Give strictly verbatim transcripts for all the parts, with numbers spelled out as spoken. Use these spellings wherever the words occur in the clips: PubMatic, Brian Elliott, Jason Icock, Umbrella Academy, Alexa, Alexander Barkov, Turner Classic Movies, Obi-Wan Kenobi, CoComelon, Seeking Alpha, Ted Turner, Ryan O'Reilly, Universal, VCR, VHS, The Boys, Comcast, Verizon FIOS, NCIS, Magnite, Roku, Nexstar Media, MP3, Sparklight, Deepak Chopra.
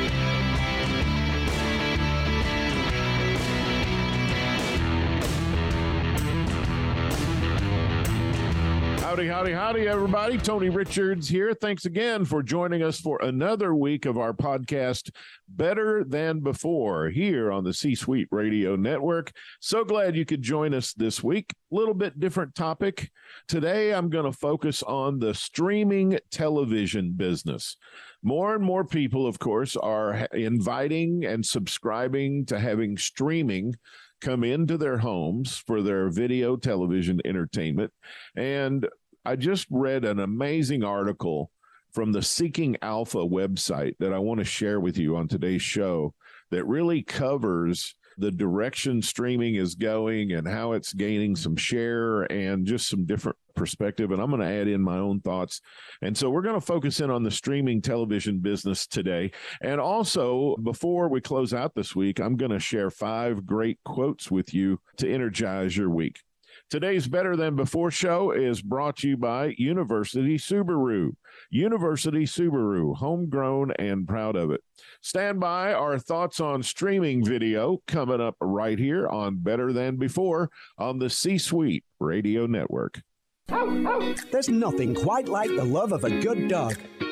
Howdy, howdy, howdy, everybody. Tony Richards here. Thanks again for joining us for another week of our podcast, Better Than Before, here on the C-Suite Radio Network. So glad you could join us this week. A little bit different topic. Today, I'm going to focus on the streaming television business. More and more people, of course, are inviting and subscribing to having streaming come into their homes for their video television entertainment. And I just read an amazing article from the Seeking Alpha website that I want to share with you on today's show that really covers the direction streaming is going and how it's gaining some share and just some different perspective. And I'm going to add in my own thoughts. And so we're going to focus in on the streaming television business today. And also, before we close out this week, I'm going to share five great quotes with you to energize your week. Today's Better Than Before show is brought to you by University Subaru. University Subaru, homegrown and proud of it. Stand by our thoughts on streaming video coming up right here on Better Than Before on the C-Suite Radio Network. There's nothing quite like the love of a good dog.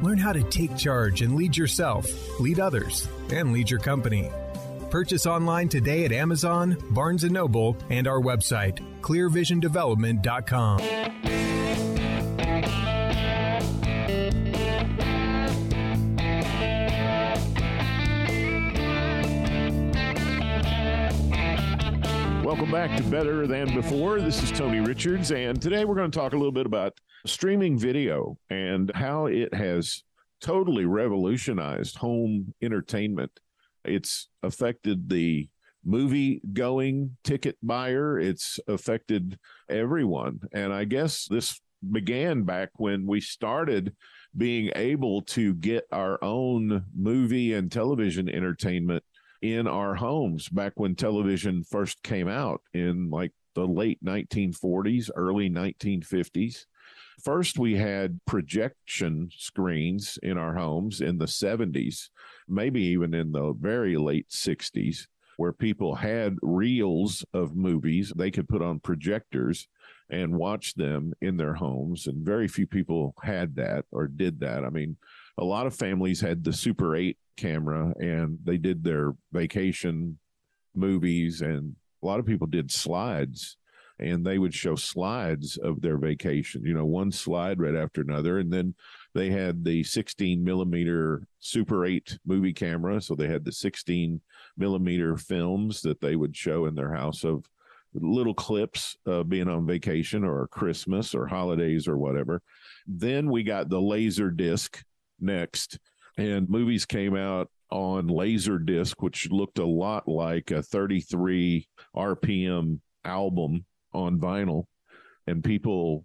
Learn how to take charge and lead yourself, lead others, and lead your company. Purchase online today at Amazon, Barnes and Noble, and our website, clear vision development dot com. Welcome back to Better Than Before. This is Tony Richards, and today we're going to talk a little bit about streaming video and how it has totally revolutionized home entertainment. It's affected the movie-going ticket buyer. It's affected everyone. And I guess this began back when we started being able to get our own movie and television entertainment in our homes, back when television first came out in like the late nineteen forties, early nineteen fifties. First, we had projection screens in our homes in the seventies, maybe even in the very late sixties, where people had reels of movies. They could put on projectors and watch them in their homes, and very few people had that or did that. I mean, a lot of families had the Super eight camera, and they did their vacation movies, and a lot of people did slides and they would show slides of their vacation, you know, one slide right after another. And then they had the sixteen millimeter Super eight movie camera. So they had the sixteen millimeter films that they would show in their house of little clips of being on vacation or Christmas or holidays or whatever. Then we got the laser disc next, and movies came out on laser disc, which looked a lot like a thirty-three R P M album on vinyl. And people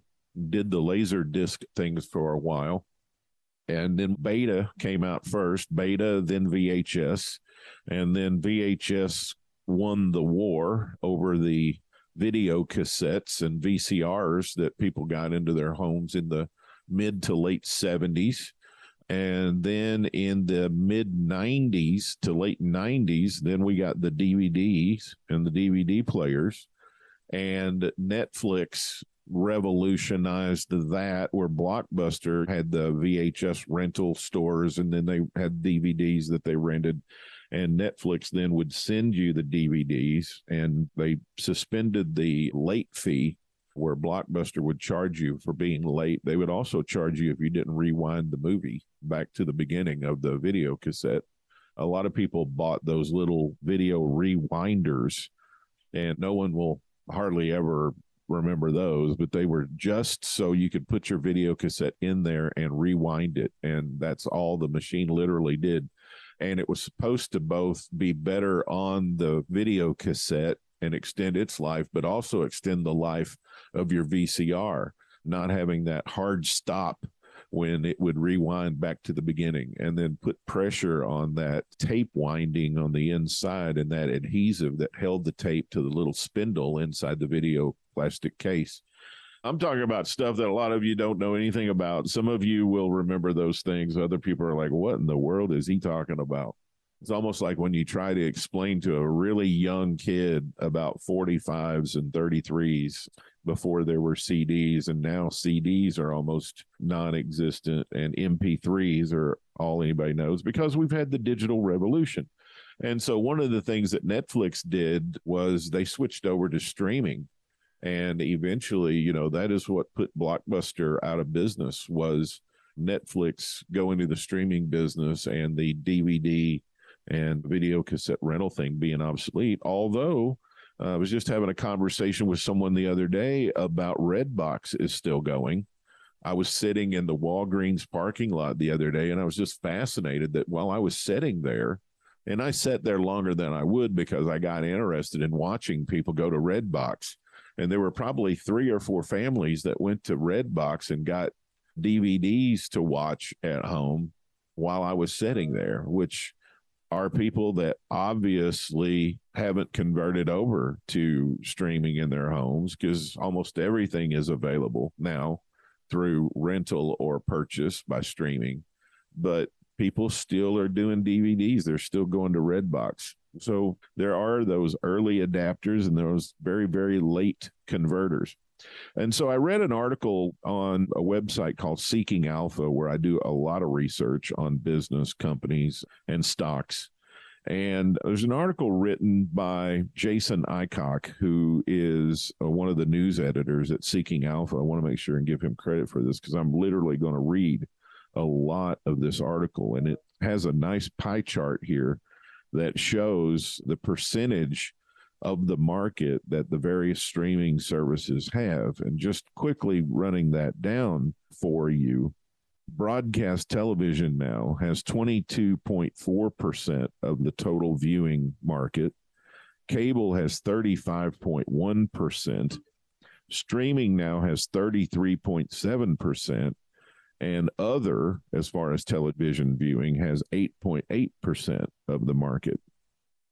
did the laser disc things for a while. And then Beta came out first, Beta, then V H S, and then V H S won the war over the video cassettes and V C Rs that people got into their homes in the mid to late seventies. And then in the mid nineties to late nineties, then we got the D V Ds and the D V D players, and Netflix revolutionized that, where Blockbuster had the V H S rental stores, and then they had D V Ds that they rented, and Netflix then would send you the D V Ds, and they suspended the late fee where Blockbuster would charge you for being late. They would also charge you if you didn't rewind the movie back to the beginning of the video cassette. A lot of people bought those little video rewinders, and no one will hardly ever remember those, but they were just so you could put your video cassette in there and rewind it. And that's all the machine literally did. And it was supposed to both be better on the video cassette and extend its life, but also extend the life of your V C R, not having that hard stop when it would rewind back to the beginning, and then put pressure on that tape winding on the inside and that adhesive that held the tape to the little spindle inside the video plastic case. I'm talking about stuff that a lot of you don't know anything about. Some of you will remember those things. Other people are like, what in the world is he talking about? It's almost like when you try to explain to a really young kid about forty-fives and thirty-threes before there were C Ds, and now C Ds are almost non-existent and M P threes are all anybody knows because we've had the digital revolution. And so one of the things that Netflix did was they switched over to streaming. And eventually, you know, that is what put Blockbuster out of business, was Netflix going to the streaming business and the D V D and video cassette rental thing being obsolete. Although uh, I was just having a conversation with someone the other day about Redbox is still going. I was sitting in the Walgreens parking lot the other day, and I was just fascinated that while I was sitting there, and I sat there longer than I would because I got interested in watching people go to Redbox. And there were probably three or four families that went to Redbox and got D V Ds to watch at home while I was sitting there, which are people that obviously haven't converted over to streaming in their homes, because almost everything is available now through rental or purchase by streaming. But people still are doing D V Ds. They're still going to Redbox. So there are those early adapters and those very, very late converters. And so I read an article on a website called Seeking Alpha, where I do a lot of research on business, companies, and stocks. And there's an article written by Jason Icock, who is one of the news editors at Seeking Alpha. I want to make sure and give him credit for this, because I'm literally going to read a lot of this article. And it has a nice pie chart here that shows the percentage of the market that the various streaming services have. And just quickly running that down for you, broadcast television now has twenty-two point four percent of the total viewing market. Cable has thirty-five point one percent. Streaming now has thirty-three point seven percent. And other, as far as television viewing, has eight point eight percent of the market.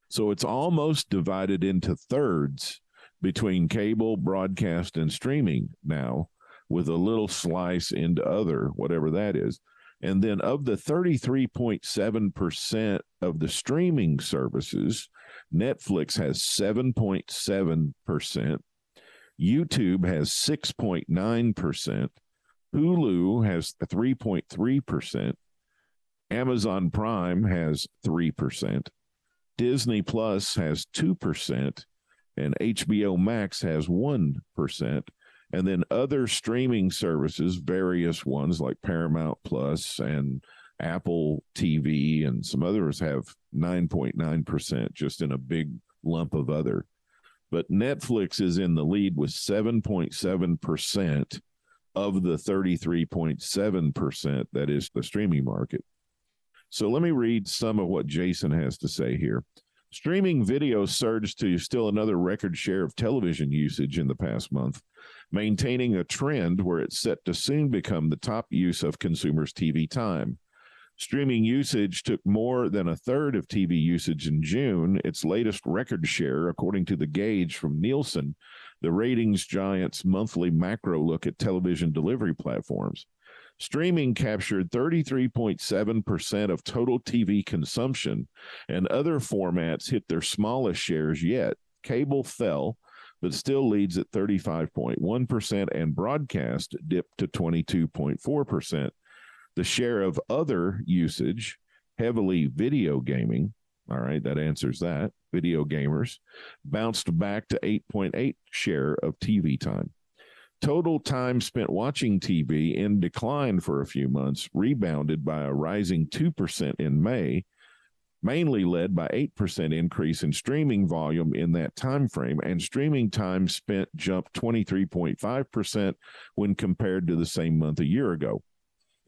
So it's almost divided into thirds between cable, broadcast, and streaming now, with a little slice into other, whatever that is. And then of the thirty-three point seven percent of the streaming services, Netflix has seven point seven percent, YouTube has six point nine percent, Hulu has three point three percent, Amazon Prime has three percent, Disney Plus has two percent, and H B O Max has one percent. And then other streaming services, various ones like Paramount Plus and Apple T V and some others have nine point nine percent, just in a big lump of other. But Netflix is in the lead with seven point seven percent of the thirty-three point seven percent that is the streaming market. So let me read some of what Jason has to say here. Streaming video surged to still another record share of television usage in the past month, maintaining a trend where it's set to soon become the top use of consumers' T V time. Streaming usage took more than a third of T V usage in June, its latest record share, according to the gauge from Nielsen, the ratings giant's monthly macro look at television delivery platforms. Streaming captured thirty-three point seven percent of total T V consumption, and other formats hit their smallest shares yet. Cable fell, but still leads at thirty-five point one percent, and broadcast dipped to twenty-two point four percent. The share of other usage, heavily video gaming, all right, that answers that, video gamers, bounced back to eight point eight share of T V time. Total time spent watching T V, in decline for a few months, rebounded by a rising two percent in May, mainly led by eight percent increase in streaming volume in that time frame, and streaming time spent jumped twenty-three point five percent when compared to the same month a year ago.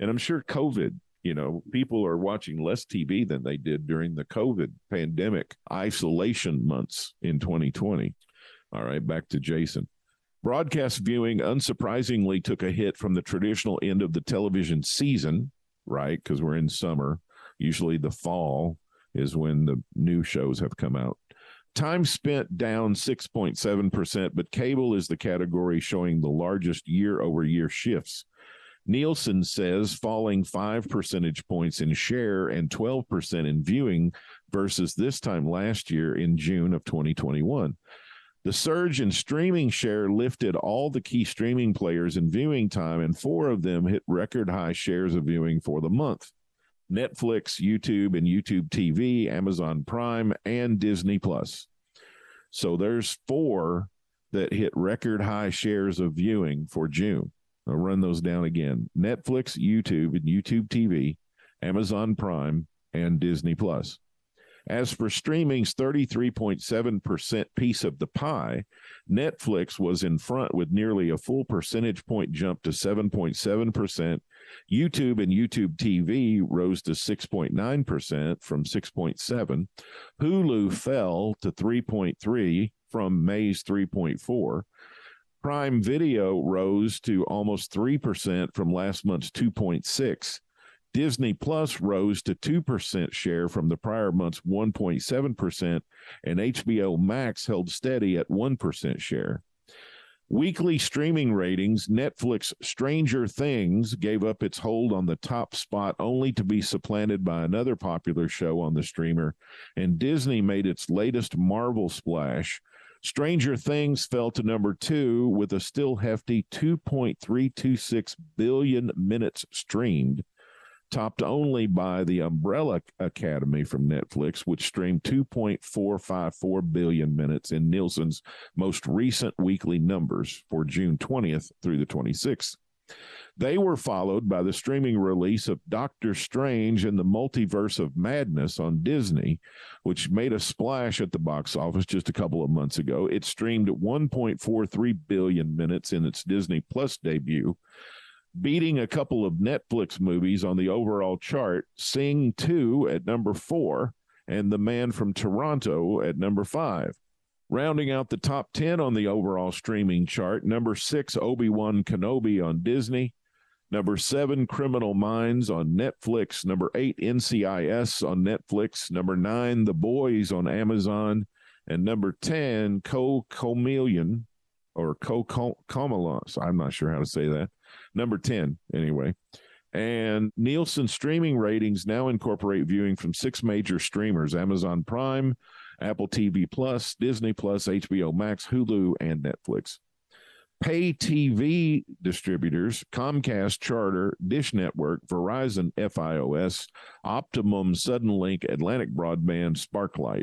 And I'm sure COVID, you know, people are watching less T V than they did during the COVID pandemic isolation months in twenty twenty. All right, back to Jason. Broadcast viewing, unsurprisingly, took a hit from the traditional end of the television season, right? Because we're in summer. Usually the fall is when the new shows have come out. Time spent down six point seven percent, but cable is the category showing the largest year-over-year shifts. Nielsen says falling five percentage points in share and twelve percent in viewing versus this time last year in June of twenty twenty-one. The surge in streaming share lifted all the key streaming players in viewing time, and four of them hit record high shares of viewing for the month. Netflix, YouTube, and YouTube T V, Amazon Prime, and Disney Plus. So there's four that hit record high shares of viewing for June. I'll run those down again. Netflix, YouTube, and YouTube T V, Amazon Prime, and Disney Plus. As for streaming's thirty-three point seven percent piece of the pie, Netflix was in front with nearly a full percentage point jump to seven point seven percent. YouTube and YouTube T V rose to six point nine percent from six point seven. Hulu fell to three point three from May's three point four. Prime Video rose to almost three percent from last month's two point six. Disney Plus rose to two percent share from the prior month's one point seven percent, and H B O Max held steady at one percent share. Weekly streaming ratings, Netflix Stranger Things gave up its hold on the top spot only to be supplanted by another popular show on the streamer, and Disney made its latest Marvel splash. Stranger Things fell to number two with a still hefty two point three two six billion minutes streamed, topped only by the Umbrella Academy from Netflix, which streamed two point four five four billion minutes in Nielsen's most recent weekly numbers for June twentieth through the twenty-sixth. They were followed by the streaming release of Doctor Strange and the Multiverse of Madness on Disney, which made a splash at the box office just a couple of months ago. It streamed one point four three billion minutes in its Disney Plus debut, beating a couple of Netflix movies on the overall chart, Sing two at number four and The Man from Toronto at number five. Rounding out the top ten on the overall streaming chart, number six, Obi-Wan Kenobi on Disney. Number seven, Criminal Minds on Netflix. Number eight, N C I S on Netflix. Number nine, The Boys on Amazon. And number ten, CoComelon or CoComelon. I'm not sure how to say that. Number ten, anyway. And Nielsen streaming ratings now incorporate viewing from six major streamers, Amazon Prime, Apple T V Plus, Disney Plus, H B O Max, Hulu, and Netflix. Pay T V distributors, Comcast, Charter, Dish Network, Verizon, Fios, Optimum, Suddenlink, Atlantic Broadband, Sparklight.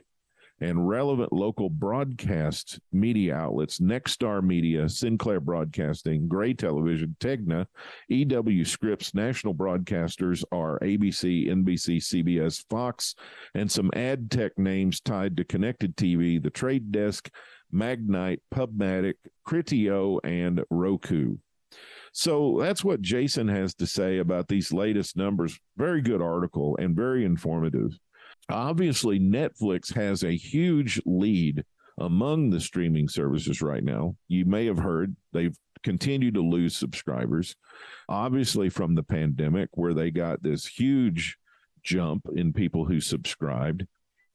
and relevant local broadcast media outlets, Nexstar Media, Sinclair Broadcasting, Gray Television, Tegna, E W Scripps. National broadcasters are A B C, N B C, C B S, Fox, and some ad tech names tied to connected T V, The Trade Desk, Magnite, PubMatic, Criteo, and Roku. So that's what Jason has to say about these latest numbers. Very good article and very informative. Obviously, Netflix has a huge lead among the streaming services right now. You may have heard they've continued to lose subscribers, obviously from the pandemic, where they got this huge jump in people who subscribed.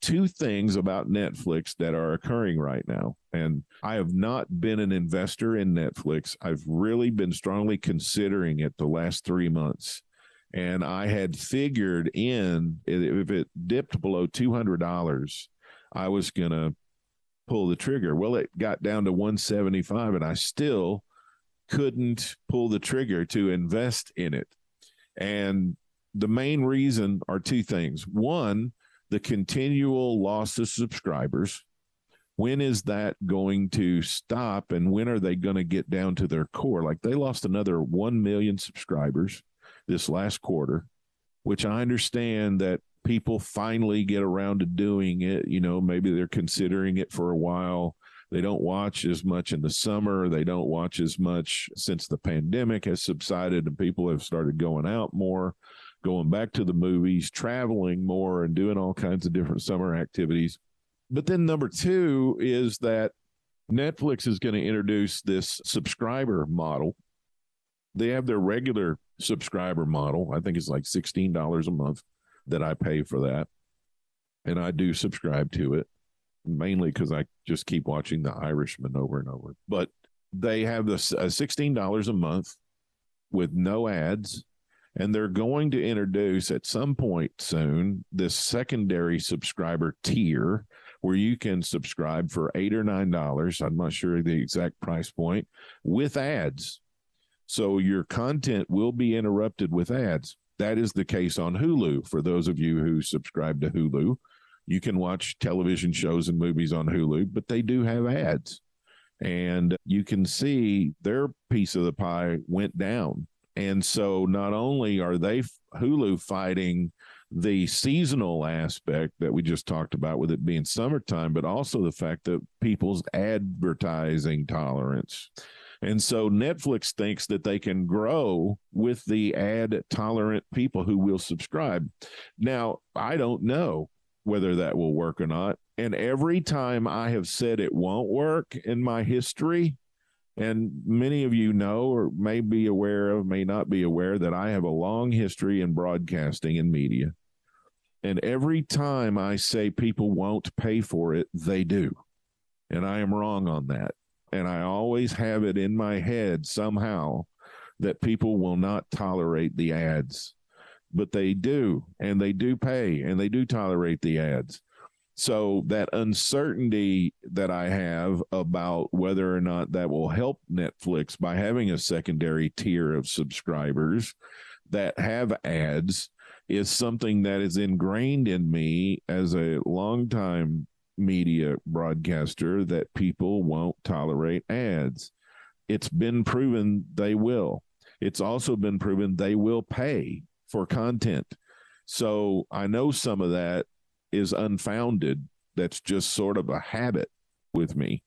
Two things about Netflix that are occurring right now. And I have not been an investor in Netflix. I've really been strongly considering it the last three months. And I had figured in, if it dipped below two hundred dollars, I was going to pull the trigger. Well, it got down to one seventy-five, and I still couldn't pull the trigger to invest in it. And the main reason are two things. One, the continual loss of subscribers. When is that going to stop, and when are they going to get down to their core? Like, they lost another one million subscribers this last quarter, which I understand that people finally get around to doing it. You know, maybe they're considering it for a while. They don't watch as much in the summer. They don't watch as much since the pandemic has subsided and people have started going out more, going back to the movies, traveling more, and doing all kinds of different summer activities. But then number two is that Netflix is going to introduce this subscriber model. They have their regular subscriber model. I think it's like sixteen dollars a month that I pay for that. And I do subscribe to it, mainly because I just keep watching The Irishman over and over. But they have this uh, sixteen dollars a month with no ads. And they're going to introduce at some point soon this secondary subscriber tier where you can subscribe for eight dollars or nine dollars. I'm not sure the exact price point, with ads. So your content will be interrupted with ads. That is the case on Hulu. For those of you who subscribe to Hulu, you can watch television shows and movies on Hulu, but they do have ads. And you can see their piece of the pie went down. And so not only are they, Hulu, fighting the seasonal aspect that we just talked about with it being summertime, but also the fact that people's advertising tolerance. And so Netflix thinks that they can grow with the ad tolerant people who will subscribe. Now, I don't know whether that will work or not. And every time I have said it won't work in my history, and many of you know, or may be aware of, may not be aware, that I have a long history in broadcasting and media. And every time I say people won't pay for it, they do. And I am wrong on that. And I always have it in my head somehow that people will not tolerate the ads. But they do, and they do pay, and they do tolerate the ads. So that uncertainty that I have about whether or not that will help Netflix by having a secondary tier of subscribers that have ads is something that is ingrained in me as a longtime media broadcaster, that people won't tolerate ads. It's been proven they will. It's also been proven they will pay for content. So I know some of that is unfounded. That's just sort of a habit with me.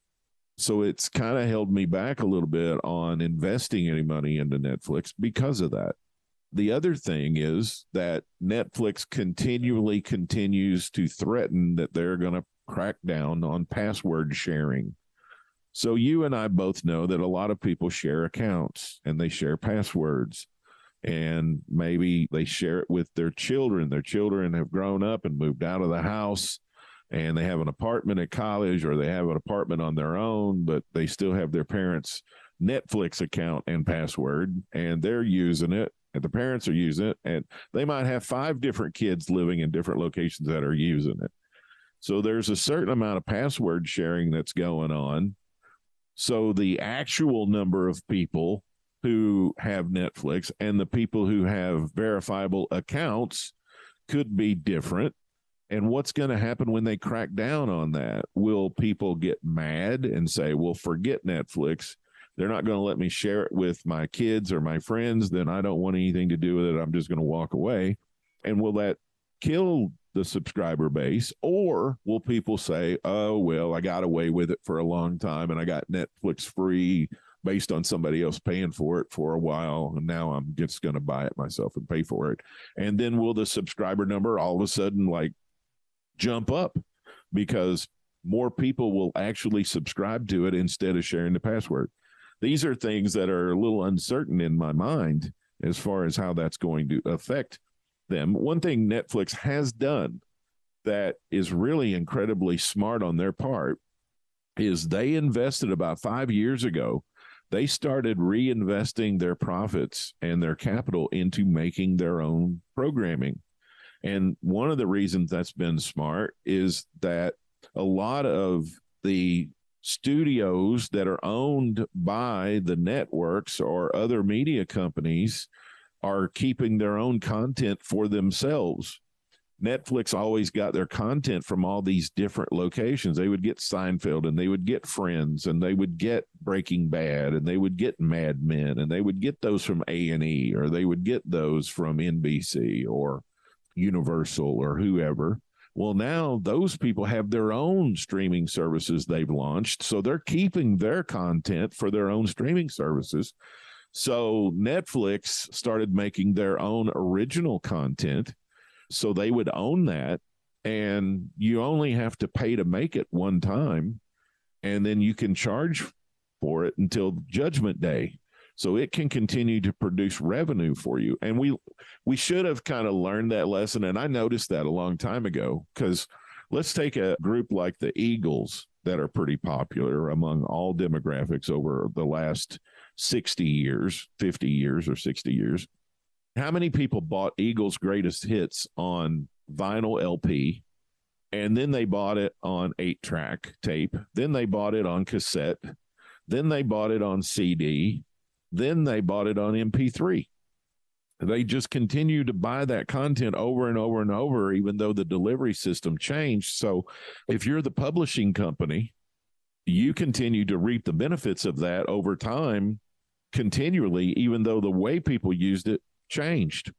So it's kind of held me back a little bit on investing any money into Netflix because of that. The other thing is that Netflix continually continues to threaten that they're going to crack down on password sharing. So you and I both know that a lot of people share accounts and they share passwords. And maybe they share it with their children. Their children have grown up and moved out of the house, and they have an apartment at college, or they have an apartment on their own, but they still have their parents' Netflix account and password, and they're using it, and the parents are using it, and they might have five different kids living in different locations that are using it. So there's a certain amount of password sharing that's going on. So the actual number of people who have Netflix and the people who have verifiable accounts could be different. And what's going to happen when they crack down on that? Will people get mad and say, well, forget Netflix. They're not going to let me share it with my kids or my friends. Then I don't want anything to do with it. I'm just going to walk away. And will that kill the subscriber base? Or will people say, oh, well, I got away with it for a long time and I got Netflix free based on somebody else paying for it for a while. And now I'm just going to buy it myself and pay for it. And then will the subscriber number all of a sudden like jump up because more people will actually subscribe to it instead of sharing the password? These are things that are a little uncertain in my mind as far as how that's going to affect them. One thing Netflix has done that is really incredibly smart on their part is they invested about five years ago. They started reinvesting their profits and their capital into making their own programming. And one of the reasons that's been smart is that a lot of the studios that are owned by the networks or other media companies are keeping their own content for themselves. Netflix always got their content from all these different locations. They would get Seinfeld and they would get Friends and they would get Breaking Bad and they would get Mad Men and they would get those from A and E or they would get those from N B C or Universal or whoever. Well, now those people have their own streaming services they've launched. So they're keeping their content for their own streaming services. So Netflix started making their own original content. So they would own that. And you only have to pay to make it one time. And then you can charge for it until Judgment Day. So it can continue to produce revenue for you. And we we should have kind of learned that lesson. And I noticed that a long time ago, because let's take a group like the Eagles that are pretty popular among all demographics over the last sixty years, fifty years or sixty years. How many people bought Eagles Greatest Hits on vinyl L P? And then they bought it on eight-track tape. Then they bought it on cassette. Then they bought it on C D. Then they bought it on M P three. They just continue to buy that content over and over and over, even though the delivery system changed. So if you're the publishing company, you continue to reap the benefits of that over time continually, even though the way people used it changed.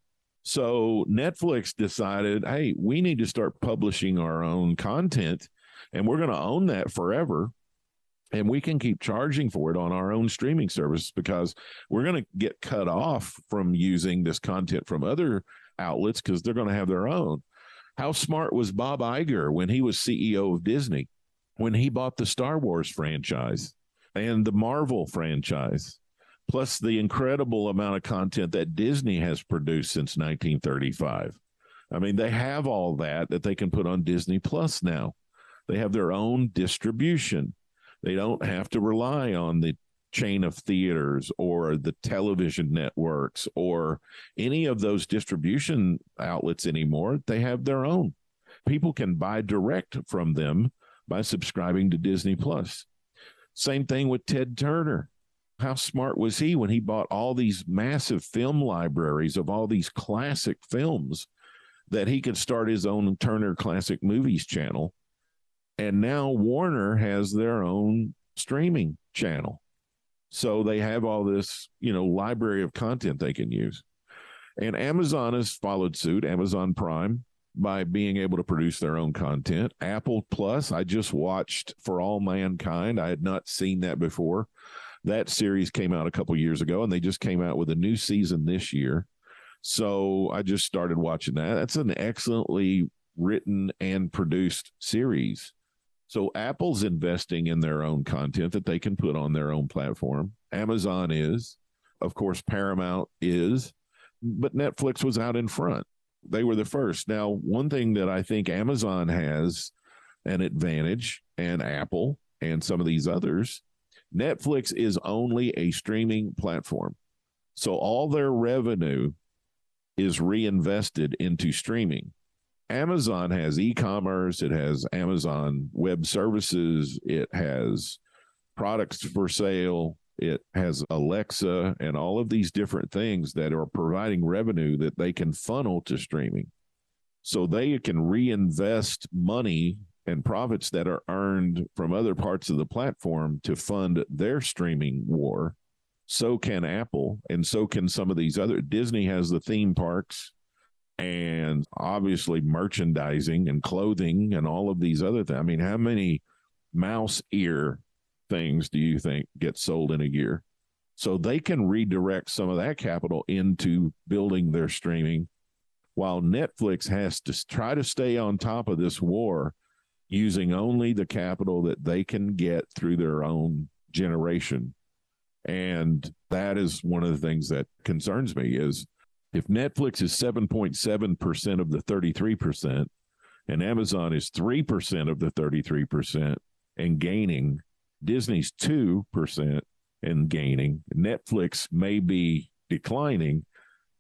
So Netflix decided, hey, we need to start publishing our own content, and we're going to own that forever. And we can keep charging for it on our own streaming service because we're going to get cut off from using this content from other outlets because they're going to have their own. How smart was Bob Iger when he was C E O of Disney, when he bought the Star Wars franchise and the Marvel franchise, plus the incredible amount of content that Disney has produced since nineteen thirty-five? I mean, they have all that that they can put on Disney Plus now. They have their own distribution. They don't have to rely on the chain of theaters or the television networks or any of those distribution outlets anymore. They have their own. People can buy direct from them by subscribing to Disney Plus. Same thing with Ted Turner. How smart was he when he bought all these massive film libraries of all these classic films that he could start his own Turner Classic Movies channel? And now Warner has their own streaming channel. So they have all this, you know, library of content they can use. And Amazon has followed suit, Amazon Prime, by being able to produce their own content. Apple Plus, I just watched For All Mankind. I had not seen that before. That series came out a couple years ago, and they just came out with a new season this year. So I just started watching that. That's an excellently written and produced series. So Apple's investing in their own content that they can put on their own platform. Amazon is, of course, Paramount is, but Netflix was out in front. They were the first. Now, one thing that I think Amazon has an advantage, and Apple and some of these others, Netflix is only a streaming platform. So all their revenue is reinvested into streaming. Amazon has e-commerce, it has Amazon Web Services, it has products for sale, it has Alexa, and all of these different things that are providing revenue that they can funnel to streaming. so they can reinvest money and profits that are earned from other parts of the platform to fund their streaming war. So can Apple, and so can some of these other. Disney has the theme parks and obviously merchandising and clothing and all of these other things. I mean, how many mouse ear things do you think get sold in a year? So they can redirect some of that capital into building their streaming, while Netflix has to try to stay on top of this war using only the capital that they can get through their own generation. And that is one of the things that concerns me is if Netflix is seven point seven percent of the thirty-three percent and Amazon is three percent of the thirty-three percent and gaining, Disney's two percent and gaining, Netflix may be declining,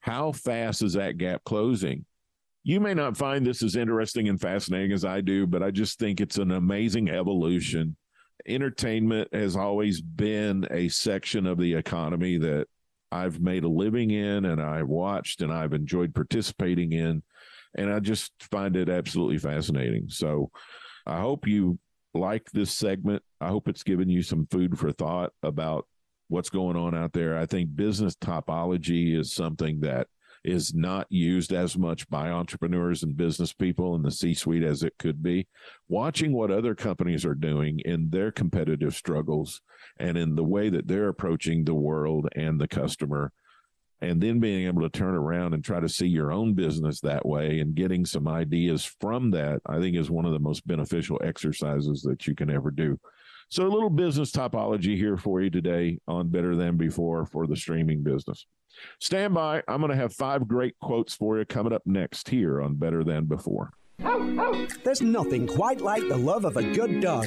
how fast is that gap closing? You may not find this as interesting and fascinating as I do, but I just think it's an amazing evolution. Entertainment has always been a section of the economy that I've made a living in and I watched and I've enjoyed participating in, and I just find it absolutely fascinating. So I hope you like this segment. I hope it's given you some food for thought about what's going on out there. I think business topology is something that is not used as much by entrepreneurs and business people in the C-suite as it could be. Watching what other companies are doing in their competitive struggles and in the way that they're approaching the world and the customer, and then being able to turn around and try to see your own business that way and getting some ideas from that, I think is one of the most beneficial exercises that you can ever do. So a little business topology here for you today on Better Than Before for the streaming business. Stand by. I'm going to have five great quotes for you coming up next here on Better Than Before. There's nothing quite like the love of a good dog.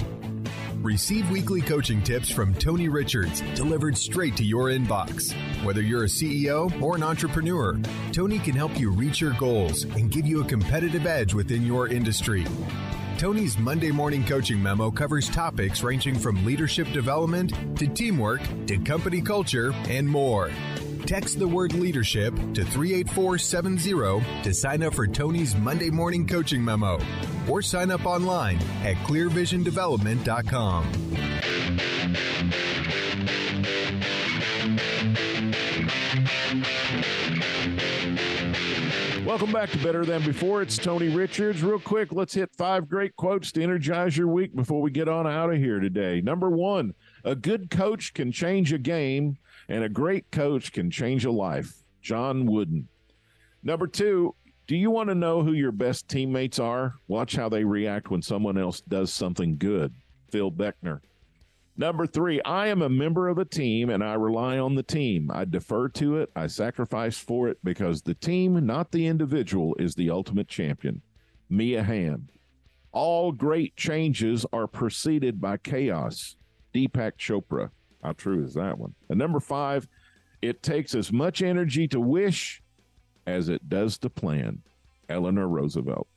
Receive weekly coaching tips from Tony Richards, delivered straight to your inbox. Whether you're a C E O or an entrepreneur, Tony can help you reach your goals and give you a competitive edge within your industry. Tony's Monday morning coaching memo covers topics ranging from leadership development to teamwork to company culture and more. Text the word leadership to three eight four seven zero to sign up for Tony's Monday morning coaching memo or sign up online at clear vision development dot com. Welcome back to Better Than Before. It's Tony Richards. Real quick, let's hit five great quotes to energize your week before we get on out of here today. Number one, a good coach can change a game, and a great coach can change a life. John Wooden. Number two, do you want to know who your best teammates are? Watch how they react when someone else does something good. Phil Beckner. Number three, I am a member of a team and I rely on the team. I defer to it. I sacrifice for it because the team, not the individual, is the ultimate champion. Mia Hamm. All great changes are preceded by chaos. Deepak Chopra. How true is that one? And number five, it takes as much energy to wish as it does to plan. Eleanor Roosevelt.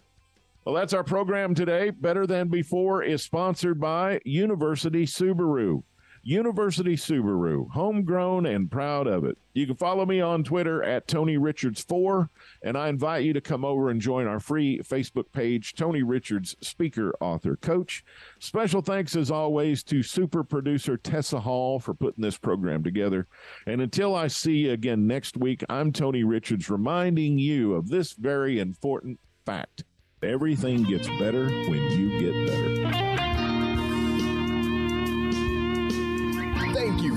Well, that's our program today. Better Than Before is sponsored by University Subaru. University Subaru, homegrown and proud of it. You can follow me on Twitter at Tony Richards four, and I invite you to come over and join our free Facebook page, Tony Richards, Speaker, Author, Coach. Special thanks, as always, to super producer Tessa Hall for putting this program together. And until I see you again next week, I'm Tony Richards reminding you of this very important fact. Everything gets better when you get better. Thank you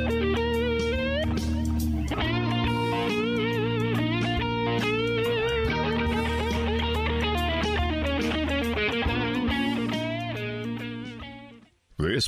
This